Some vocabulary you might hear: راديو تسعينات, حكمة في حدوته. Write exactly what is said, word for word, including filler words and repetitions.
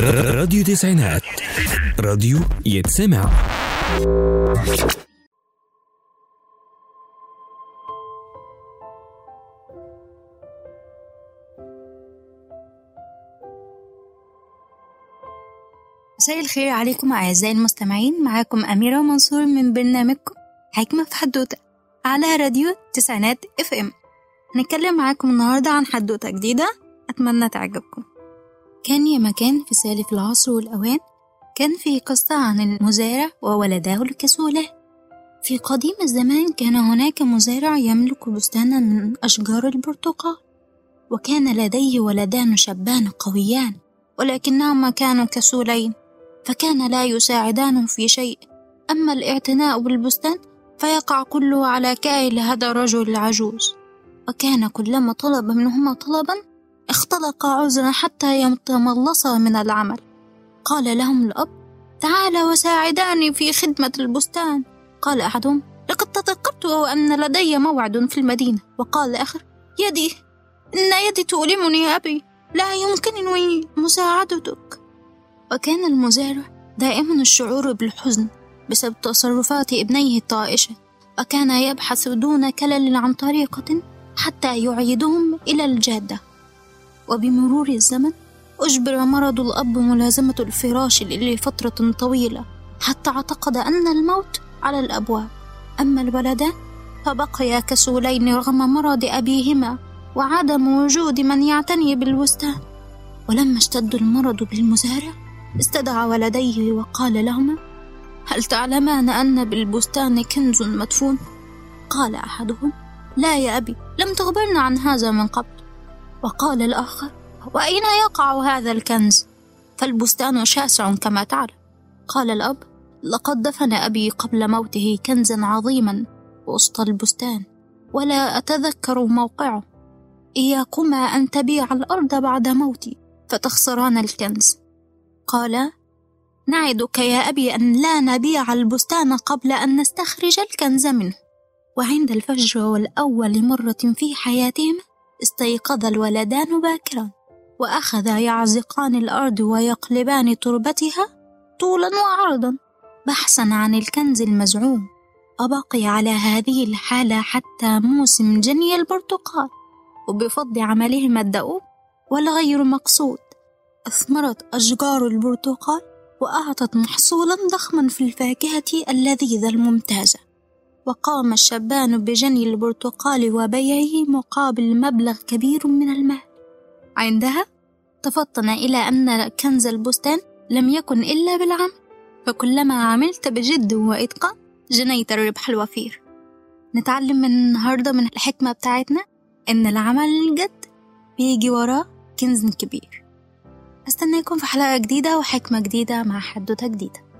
راديو تسعينات، راديو يتسمع. مساء الخير عليكم أعزائي المستمعين، معاكم أميرة منصور من برنامجكم حكمة في حدوته على راديو تسعينات اف ام. هنتكلم معاكم النهاردة عن حدوتة جديدة أتمنى تعجبكم. كان يا مكان في سالف العصر والأوان، كان في قصة عن المزارع وولداه الكسولان. في قديم الزمان كان هناك مزارع يملك بستانا من أشجار البرتقال، وكان لديه ولدان شابان قويان، ولكنهما كانوا كسولين فكان لا يساعدانه في شيء. أما الاعتناء بالبستان فيقع كله على كاهل هذا الرجل العجوز، وكان كلما طلب منهما طلبا اختلق عذرا حتى يتملصا من العمل. قال لهم الأب: تعال وساعداني في خدمة البستان. قال أحدهم: لقد تذكرت وأن لدي موعد في المدينة. وقال آخر: يدي، إن يدي تؤلمني يا أبي، لا يمكنني مساعدتك. وكان المزارع دائما الشعور بالحزن بسبب تصرفات ابنيه الطائشة، وكان يبحث دون كلل عن طريقة حتى يعيدهم إلى الجادة. وبمرور الزمن أجبر مرض الأب ملازمة الفراش لفترة طويلة حتى اعتقد أن الموت على الأبواب. أما الولدان فبقيا كسولين رغم مرض أبيهما وعدم وجود من يعتني بالبستان. ولما اشتد المرض بالمزارع استدعى ولديه وقال لهما: هل تعلمان أن بالبستان كنز مدفون؟ قال أحدهم: لا يا أبي، لم تخبرنا عن هذا من قبل. وقال الآخر: وأين يقع هذا الكنز؟ فالبستان شاسع كما تعلم. قال الأب: لقد دفن أبي قبل موته كنزا عظيما وسط البستان، ولا أتذكر موقعه. إياكما أن تبيع الأرض بعد موتي فتخسران الكنز. قال: نعدك يا أبي أن لا نبيع البستان قبل أن نستخرج الكنز منه. وعند الفجر والأول مرة في حياتهم استيقظ الولدان باكرا، وأخذا يعزقان الأرض ويقلبان تربتها طولا وعرضا بحثا عن الكنز المزعوم. وبقي على هذه الحالة حتى موسم جني البرتقال، وبفضل عملهما الدؤوب والغير مقصود أثمرت أشجار البرتقال وأعطت محصولا ضخما في الفاكهة اللذيذة الممتازة. وقام الشبان بجني البرتقال وبيعه مقابل مبلغ كبير من المال. عندها تفطن إلى أن كنز البستان لم يكن إلا بالعمل، فكلما عملت بجد وإتقان جنيت الربح الوفير. نتعلم من النهاردة من الحكمة بتاعتنا إن العمل الجد بيجي وراه كنز كبير. أستناكم في حلقة جديدة وحكمة جديدة مع حدوتة جديدة.